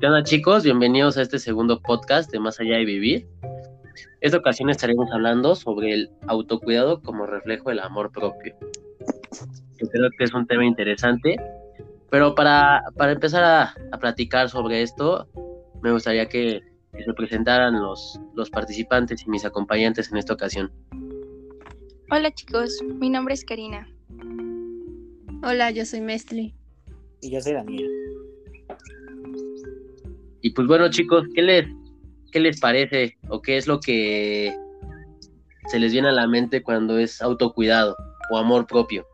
¿Qué onda, chicos? Bienvenidos a este segundo podcast de Más Allá de Vivir. Esta ocasión estaremos hablando sobre el autocuidado como reflejo del amor propio. Creo que es un tema interesante, pero para empezar a platicar sobre esto, me gustaría que se presentaran los participantes y mis acompañantes en esta ocasión. Hola, chicos, mi nombre es Karina. Hola, yo soy Mestli. Y yo soy Daniela. Y pues bueno, chicos, ¿qué les parece o qué es lo que se les viene a la mente cuando es autocuidado o amor propio?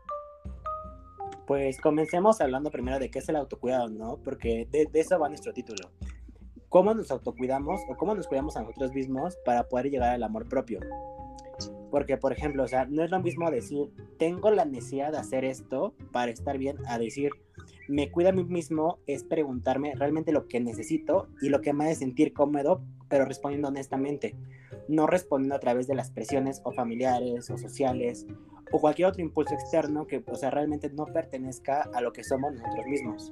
Pues comencemos hablando primero de qué es el autocuidado, ¿no? Porque de eso va nuestro título. ¿Cómo nos autocuidamos o cómo nos cuidamos a nosotros mismos para poder llegar al amor propio? Porque, por ejemplo, o sea, no es lo mismo decir, tengo la necesidad de hacer esto para estar bien, a decir, me cuido a mí mismo, es preguntarme realmente lo que necesito y lo que me hace sentir cómodo, pero respondiendo honestamente, no respondiendo a través de las presiones o familiares o sociales o cualquier otro impulso externo que, o sea, realmente no pertenezca a lo que somos nosotros mismos.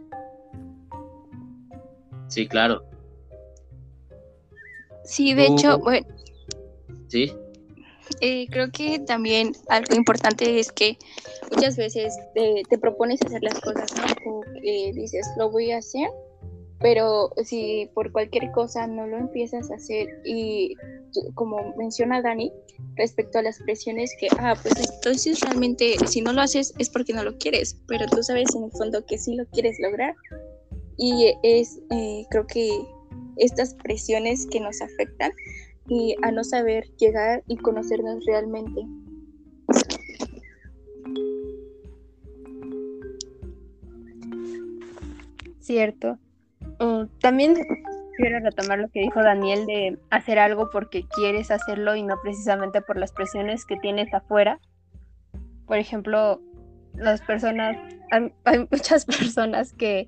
Sí, claro. Sí, de hecho, bueno. Sí. Creo que también algo importante es que muchas veces te propones hacer las cosas, ¿no? O dices, lo voy a hacer, pero si por cualquier cosa no lo empiezas a hacer y como menciona Dani, respecto a las presiones que, pues entonces realmente si no lo haces es porque no lo quieres, pero tú sabes en el fondo que sí lo quieres lograr y es, creo que estas presiones que nos afectan y a no saber llegar y conocernos realmente. Cierto. También quiero retomar lo que dijo Daniel de hacer algo porque quieres hacerlo y no precisamente por las presiones que tienes afuera. Por ejemplo, hay muchas personas que,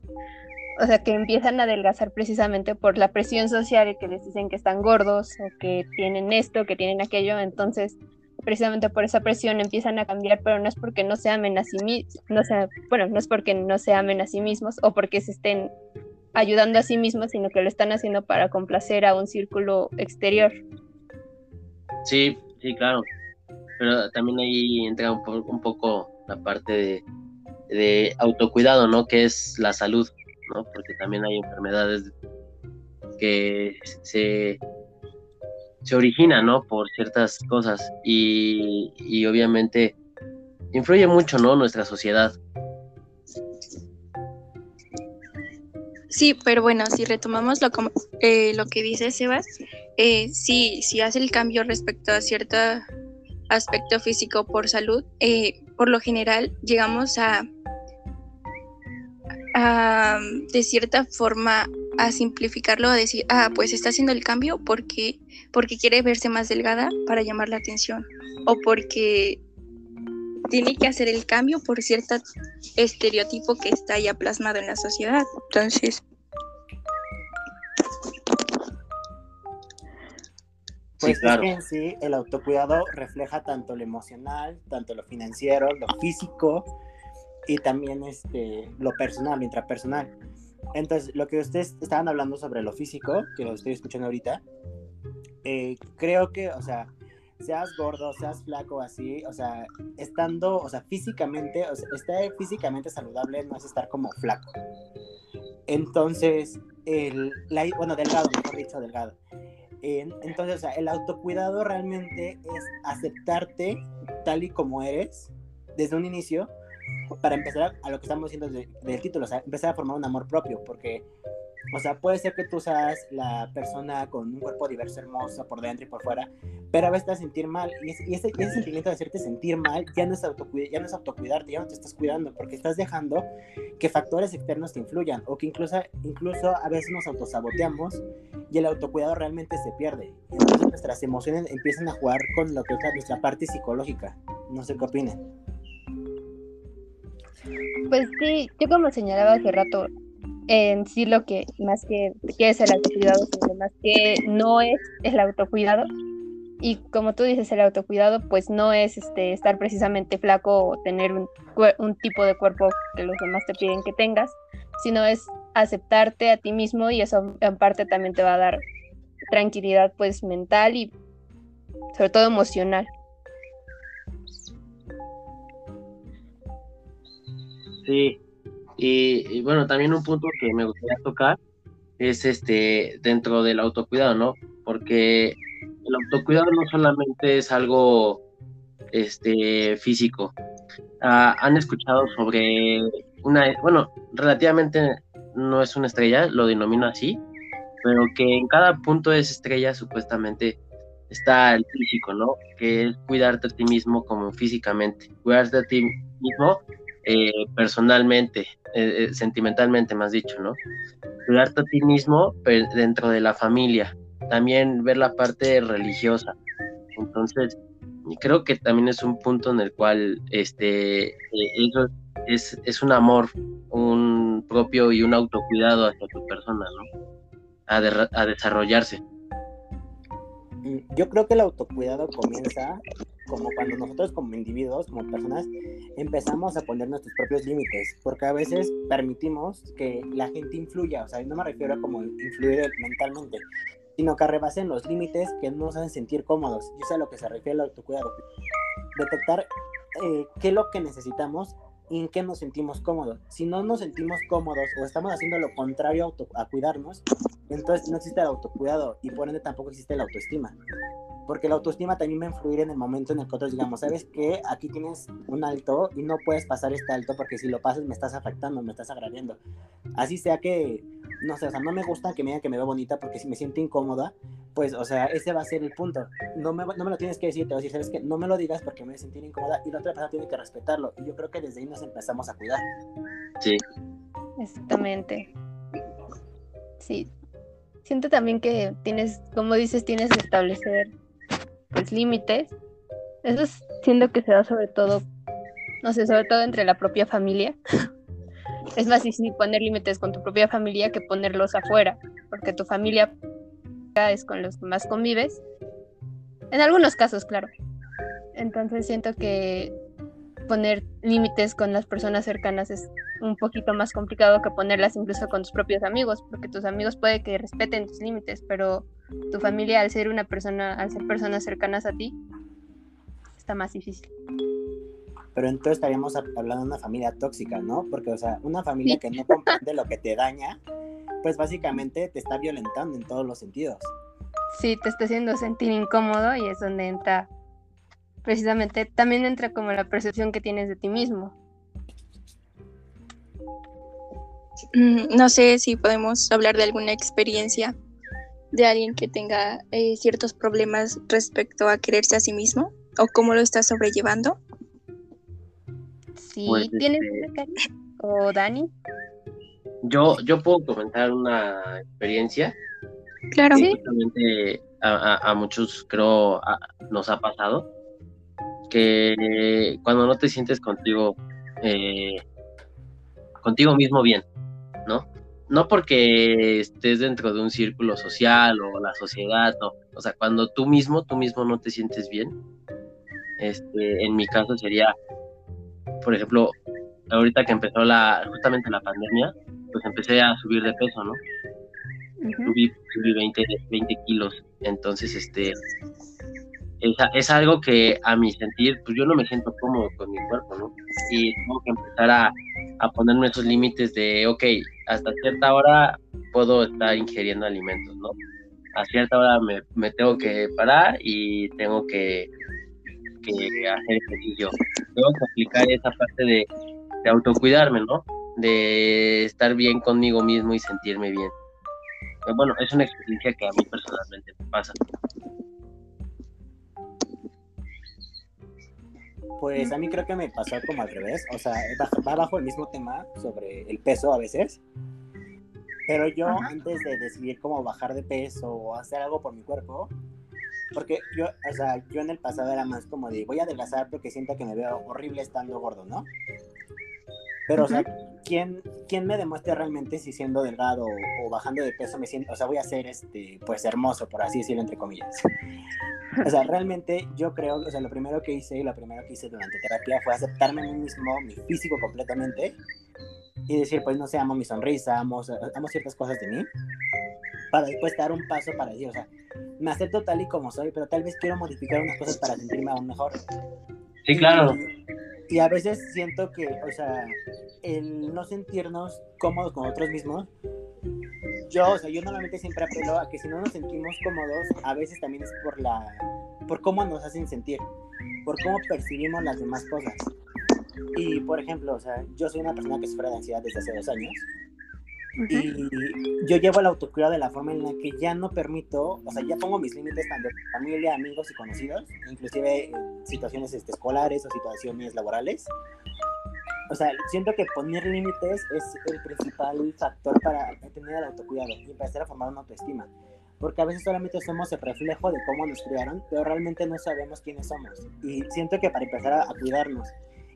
o sea, que empiezan a adelgazar precisamente por la presión social, que les dicen que están gordos o que tienen esto, que tienen aquello. Entonces, precisamente por esa presión empiezan a cambiar, pero no es porque no se amen a sí mismos, no es porque no se amen a sí mismos o porque se estén ayudando a sí mismos, sino que lo están haciendo para complacer a un círculo exterior. Sí, sí, claro. Pero también ahí entra un poco la parte de autocuidado, ¿no? Que es la salud, ¿no? Porque también hay enfermedades que se originan, ¿no? Por ciertas cosas y obviamente influye mucho, ¿no? Nuestra sociedad. Sí, pero bueno, si retomamos lo que dice Sebas, si hace el cambio respecto a cierto aspecto físico por salud, por lo general llegamos a de cierta forma a simplificarlo, a decir, pues está haciendo el cambio porque quiere verse más delgada para llamar la atención o porque tiene que hacer el cambio por cierto estereotipo que está ya plasmado en la sociedad. Entonces, pues sí, claro. Es que en sí el autocuidado refleja tanto lo emocional, tanto lo financiero, lo físico y también lo personal, lo intrapersonal. Entonces, lo que ustedes estaban hablando sobre lo físico, que lo estoy escuchando ahorita, creo que, o sea, seas gordo, seas flaco, así, o sea, estando, o sea, físicamente, o sea, estar físicamente saludable no es estar como flaco. Entonces, delgado. Entonces, o sea, el autocuidado realmente es aceptarte tal y como eres desde un inicio, para empezar a lo que estamos diciendo del título, o sea, empezar a formar un amor propio, porque, o sea, puede ser que tú seas la persona con un cuerpo diverso, hermoso, por dentro y por fuera, pero a veces te vas a sentir mal, y ese sentimiento de hacerte sentir mal ya no es autocuidarte, ya no te estás cuidando, porque estás dejando que factores externos te influyan, o que incluso a veces nos autosaboteamos, y el autocuidado realmente se pierde, entonces nuestras emociones empiezan a jugar con lo que es nuestra parte psicológica. No sé qué opinan. Pues sí, yo como señalaba hace rato, en sí lo que más que es el autocuidado, sino más que no es el autocuidado. Y como tú dices, el autocuidado pues no es estar precisamente flaco o tener un tipo de cuerpo que los demás te piden que tengas, sino es aceptarte a ti mismo, y eso en parte también te va a dar tranquilidad pues mental y sobre todo emocional. Sí, y bueno, también un punto que me gustaría tocar es dentro del autocuidado, ¿no? Porque el autocuidado no solamente es algo físico. Han escuchado sobre relativamente no es una estrella, lo denomino así, pero que en cada punto de esa estrella supuestamente está el físico, ¿no? Que es cuidarte a ti mismo como físicamente, cuidarte a ti mismo personalmente, sentimentalmente más dicho, ¿no? Cuidarte a ti mismo dentro de la familia, también ver la parte religiosa. Entonces, creo que también es un punto en el cual eso es un amor, un propio y un autocuidado hacia tu persona, ¿no? A desarrollarse. Yo creo que el autocuidado comienza como cuando nosotros como individuos, como personas, empezamos a poner nuestros propios límites, porque a veces permitimos que la gente influya, o sea, no me refiero a como influir mentalmente, sino que rebasen los límites que nos hacen sentir cómodos. Y eso es a lo que se refiere el autocuidado. Detectar qué es lo que necesitamos y en qué nos sentimos cómodos. Si no nos sentimos cómodos o estamos haciendo lo contrario a cuidarnos, entonces no existe el autocuidado y por ende tampoco existe la autoestima. Porque la autoestima también va a influir en el momento en el que otros digamos, ¿sabes qué? Aquí tienes un alto y no puedes pasar este alto porque si lo pasas me estás afectando, me estás agraviando. Así sea que, no sé, o sea, no me gusta que me digan que me veo bonita porque si me siento incómoda, pues, o sea, ese va a ser el punto. No me lo tienes que decir, te voy a decir, ¿sabes qué? No me lo digas porque me voy a sentir incómoda y la otra persona tiene que respetarlo. Y yo creo que desde ahí nos empezamos a cuidar. Sí. Exactamente. Sí. Siento también que tienes, como dices, tienes que establecer pues límites. Eso siento que se da sobre todo, no sé, sobre todo entre la propia familia. Es más difícil poner límites con tu propia familia que ponerlos afuera, porque tu familia es con los que más convives. En algunos casos, claro. Entonces siento que poner límites con las personas cercanas es un poquito más complicado que ponerlas incluso con tus propios amigos, porque tus amigos puede que respeten tus límites, pero tu familia, al ser personas cercanas a ti, está más difícil. Pero entonces estaríamos hablando de una familia tóxica, ¿no? Porque, o sea, una familia sí, que no comprende lo que te daña, pues básicamente te está violentando en todos los sentidos. Sí, te está haciendo sentir incómodo y es donde entra, precisamente, también entra como la percepción que tienes de ti mismo. No sé si podemos hablar de alguna experiencia de alguien que tenga ciertos problemas respecto a quererse a sí mismo o cómo lo está sobrellevando. Sí, pues, ¿tienes una, Karina? ¿O Dani? Yo puedo comentar una experiencia. Claro. Que justamente a muchos creo nos ha pasado que cuando no te sientes contigo mismo bien, ¿no? No porque estés dentro de un círculo social o la sociedad, no. O sea, cuando tú mismo no te sientes bien, en mi caso sería, por ejemplo, ahorita que empezó justamente la pandemia, pues empecé a subir de peso, ¿no? Uh-huh. Subí 20 kilos, entonces, es algo que a mi sentir, pues yo no me siento cómodo con mi cuerpo, ¿no? Y tengo que empezar a ponerme esos límites de, okay, hasta cierta hora puedo estar ingiriendo alimentos, ¿no? A cierta hora me tengo que parar y tengo que hacer ejercicio. Tengo que aplicar esa parte de autocuidarme, ¿no? De estar bien conmigo mismo y sentirme bien. Bueno, es una experiencia que a mí personalmente me pasa. Pues a mí creo que me pasó como al revés, o sea, va bajo el mismo tema sobre el peso a veces, pero yo antes de decidir cómo bajar de peso o hacer algo por mi cuerpo, porque yo en el pasado era más como de voy a adelgazar porque siento que me veo horrible estando gordo, ¿no? Pero, o sea, ¿quién me demuestra realmente si siendo delgado o bajando de peso me siento, o sea, voy a ser, pues, hermoso, por así decirlo, entre comillas? O sea, realmente yo creo, o sea, lo primero que hice durante terapia fue aceptarme a mí mismo, mi físico completamente, y decir, pues no sé, amo mi sonrisa, amo ciertas cosas de mí, para después dar un paso para decir, o sea, me acepto tal y como soy, pero tal vez quiero modificar unas cosas para sentirme aún mejor. Sí, claro. Y a veces siento que, o sea, el no sentirnos cómodos con nosotros mismos, yo normalmente siempre apelo a que si no nos sentimos cómodos, a veces también es por cómo nos hacen sentir, por cómo percibimos las demás cosas. Y, por ejemplo, o sea, yo soy una persona que sufre de ansiedad desde hace 2 años. Uh-huh. Y yo llevo el autocuidado de la forma en la que ya no permito, o sea, ya pongo mis límites tanto a familia, amigos y conocidos, inclusive situaciones escolares o situaciones laborales. O sea, siento que poner límites es el principal factor para tener el autocuidado y empezar a formar una autoestima, porque a veces solamente somos el reflejo de cómo nos criaron, pero realmente no sabemos quiénes somos. Y siento que para empezar a cuidarnos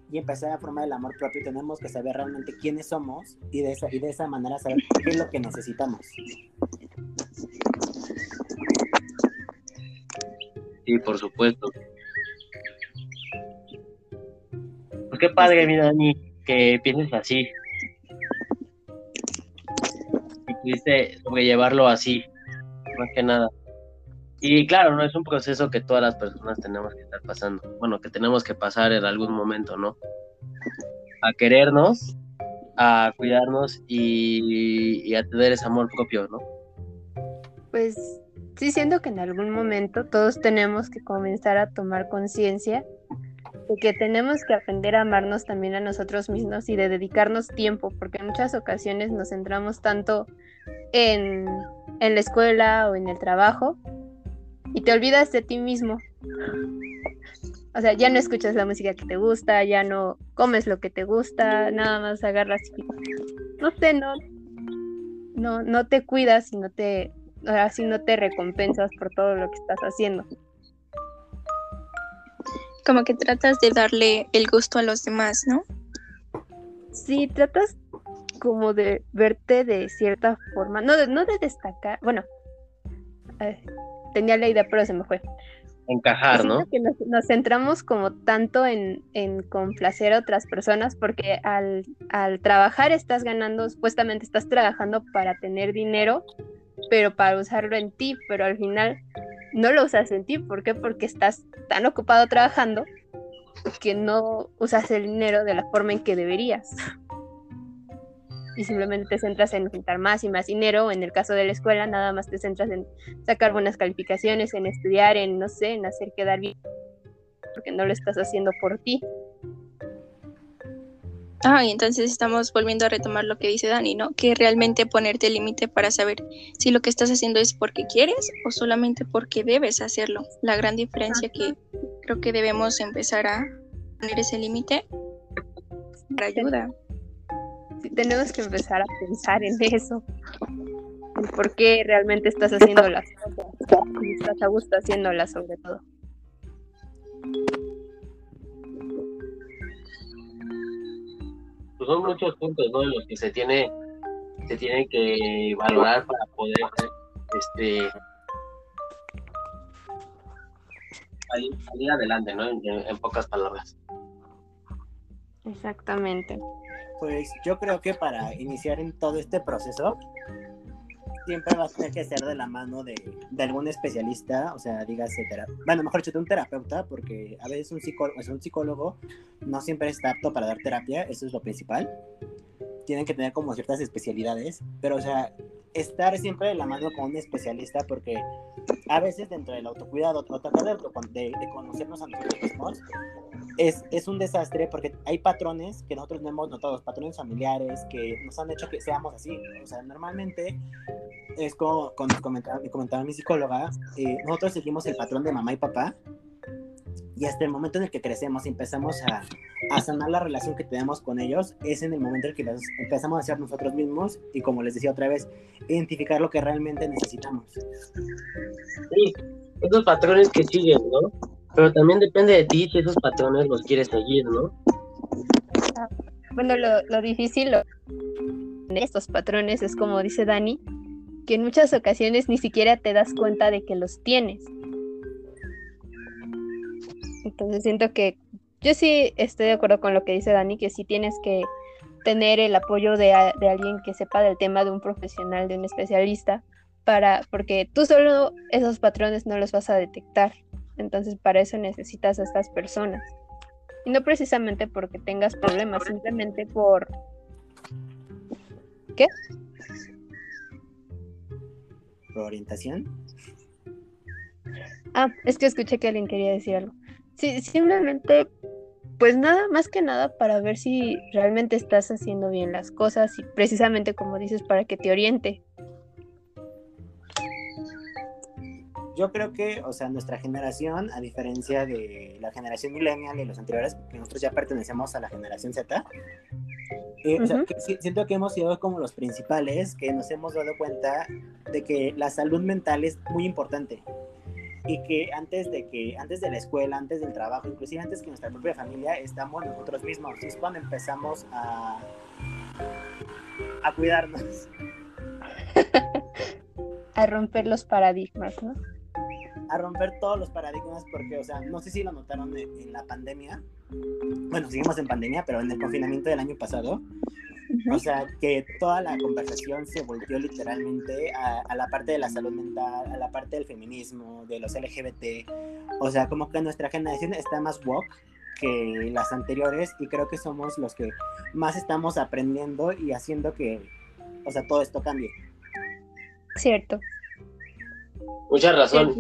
y empezar a formar el amor propio, tenemos que saber realmente quiénes somos y de esa manera saber qué es lo que necesitamos. Sí, por supuesto. Pues qué padre, mi Dani, que pienses así. Y pudiste sobrellevarlo así, más que nada. Y claro, no es un proceso que todas las personas tenemos que estar pasando. Bueno, que tenemos que pasar en algún momento, ¿no? A querernos, a cuidarnos y a tener ese amor propio, ¿no? Pues sí, siento que en algún momento todos tenemos que comenzar a tomar conciencia de que tenemos que aprender a amarnos también a nosotros mismos y de dedicarnos tiempo, porque en muchas ocasiones nos centramos tanto en la escuela o en el trabajo, y te olvidas de ti mismo. O sea, ya no escuchas la música que te gusta, ya no comes lo que te gusta, nada más agarras y... No te cuidas y no te recompensas por todo lo que estás haciendo. Como que tratas de darle el gusto a los demás, ¿no? Sí, tratas como de verte de cierta forma, no de destacar, bueno... Tenía la idea, pero se me fue. Encajar, ¿no? Que nos centramos como tanto en complacer a otras personas, porque al trabajar estás ganando, supuestamente estás trabajando para tener dinero, pero para usarlo en ti, pero al final no lo usas en ti. ¿Por qué? Porque estás tan ocupado trabajando que no usas el dinero de la forma en que deberías. Y simplemente te centras en juntar más y más dinero. En el caso de la escuela, nada más te centras en sacar buenas calificaciones, en estudiar, en, no sé, en hacer quedar bien, porque no lo estás haciendo por ti. Y entonces estamos volviendo a retomar lo que dice Dani, ¿no? Que realmente ponerte límite para saber si lo que estás haciendo es porque quieres o solamente porque debes hacerlo. La gran diferencia que creo que debemos empezar a poner ese límite para ayuda. Tenemos que empezar a pensar en eso, en por qué realmente estás haciendo las cosas y estás a gusto haciéndolas, sobre todo. Pues son muchos puntos, ¿no?, en los que se tiene que valorar para poder salir adelante, ¿no?, en pocas palabras. Exactamente. Pues yo creo que para iniciar en todo este proceso siempre vas a tener que ser de la mano de algún especialista, o sea, dígase, un terapeuta, porque a veces un psicólogo no siempre está apto para dar terapia, eso es lo principal. Tienen que tener como ciertas especialidades, pero o sea, estar siempre de la mano con un especialista, porque a veces dentro del autocuidado o tratar de conocernos a nosotros mismos es un desastre, porque hay patrones que nosotros no hemos notado, patrones familiares que nos han hecho que seamos así. O sea, normalmente es como comentaba mi psicóloga, nosotros seguimos el patrón de mamá y papá, y hasta el momento en el que crecemos y empezamos a sanar la relación que tenemos con ellos, es en el momento en el que los empezamos a hacer nosotros mismos y, como les decía otra vez, identificar lo que realmente necesitamos. Sí, esos patrones que siguen, ¿no? Pero también depende de ti si esos patrones los quieres seguir, ¿no? Bueno, lo difícil de estos patrones es, como dice Dani, que en muchas ocasiones ni siquiera te das cuenta de que los tienes. Entonces siento que yo sí estoy de acuerdo con lo que dice Dani, que sí tienes que tener el apoyo de alguien que sepa del tema, de un profesional, de un especialista, porque tú solo esos patrones no los vas a detectar. Entonces, para eso necesitas a estas personas. Y no precisamente porque tengas problemas, simplemente por... ¿Qué? ¿Por orientación? Ah, es que escuché que alguien quería decir algo. Sí, simplemente, pues nada, más que nada para ver si realmente estás haciendo bien las cosas y precisamente, como dices, para que te oriente. Yo creo que, o sea, nuestra generación, a diferencia de la generación millennial y los anteriores, que nosotros ya pertenecemos a la generación Z, o sea, siento que hemos sido como los principales que nos hemos dado cuenta de que la salud mental es muy importante y que antes de la escuela, antes del trabajo, inclusive antes que nuestra propia familia, estamos nosotros mismos. Es cuando empezamos a cuidarnos. A romper los paradigmas, ¿no? A romper todos los paradigmas, porque, o sea, no sé si lo notaron en la pandemia. Bueno, seguimos en pandemia, pero en el confinamiento del año pasado, o sea, que toda la conversación se volvió literalmente a la parte de la salud mental, a la parte del feminismo, de los LGBT. O sea, como que nuestra generación está más woke que las anteriores, y creo que somos los que más estamos aprendiendo y haciendo que, o sea, todo esto cambie. Cierto. Mucha razón.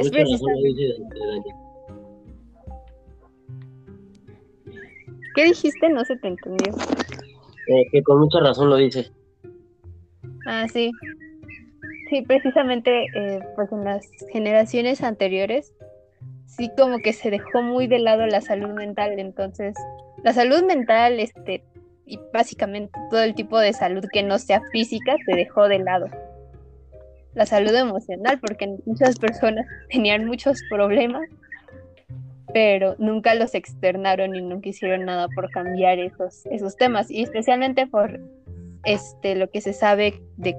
Sí, sí, sí. ¿Qué dijiste? No se te entendió. Que con mucha razón lo dice. Ah, sí. Sí, precisamente pues en las generaciones anteriores sí como que se dejó muy de lado la salud mental. Entonces, la salud mental, y básicamente todo el tipo de salud que no sea física se dejó de lado. La salud emocional, porque muchas personas tenían muchos problemas, pero nunca los externaron y nunca hicieron nada por cambiar esos temas. Y especialmente por lo que se sabe de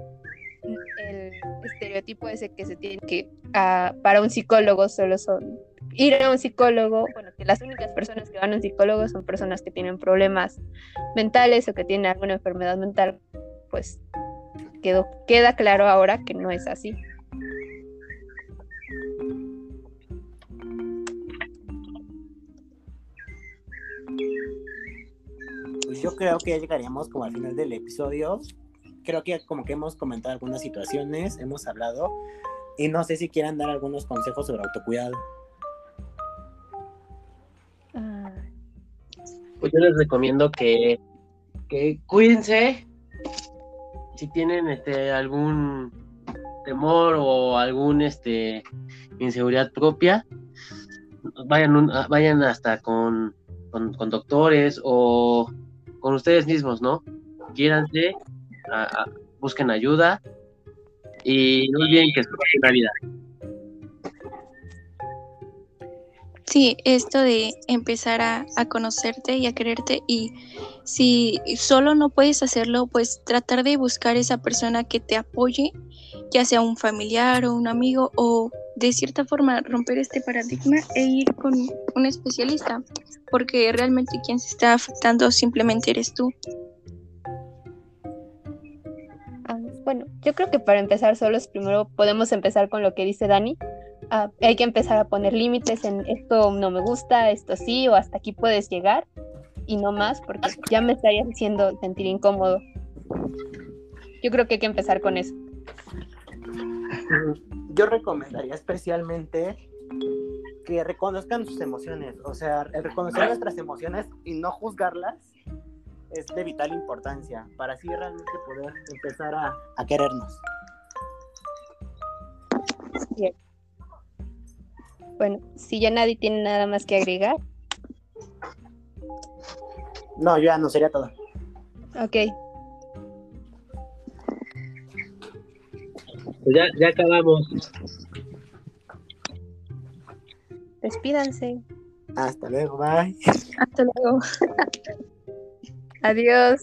el estereotipo ese que se tiene que para un psicólogo solo son ir a un psicólogo, bueno, que las únicas personas que van a un psicólogo son personas que tienen problemas mentales o que tienen alguna enfermedad mental. Pues queda claro ahora que no es así. Pues yo creo que ya llegaríamos como al final del episodio. Creo que como que hemos comentado algunas situaciones, hemos hablado, y no sé si quieran dar algunos consejos sobre autocuidado. Pues yo les recomiendo que cuídense. Si tienen algún temor o algún inseguridad propia, vayan hasta con doctores o con ustedes mismos, ¿no? Quiéranse, busquen ayuda y no olviden que es una vida. Sí, esto de empezar a conocerte y a quererte, y si solo no puedes hacerlo, pues tratar de buscar esa persona que te apoye, ya sea un familiar o un amigo, o de cierta forma romper este paradigma e ir con un especialista, porque realmente quien se está afectando simplemente eres tú. Bueno, yo creo que para empezar solos, primero podemos empezar con lo que dice Dani. Hay que empezar a poner límites en esto no me gusta, esto sí, o hasta aquí puedes llegar y no más, porque ya me estarías haciendo sentir incómodo. Yo creo que hay que empezar con eso. Yo recomendaría especialmente que reconozcan sus emociones. O sea, el reconocer nuestras emociones y no juzgarlas es de vital importancia para así realmente poder empezar a querernos. Bien. Bueno, si ya nadie tiene nada más que agregar. No, ya no, sería todo. Ok. Pues ya acabamos. Despídanse. Hasta luego, bye. Hasta luego. Adiós.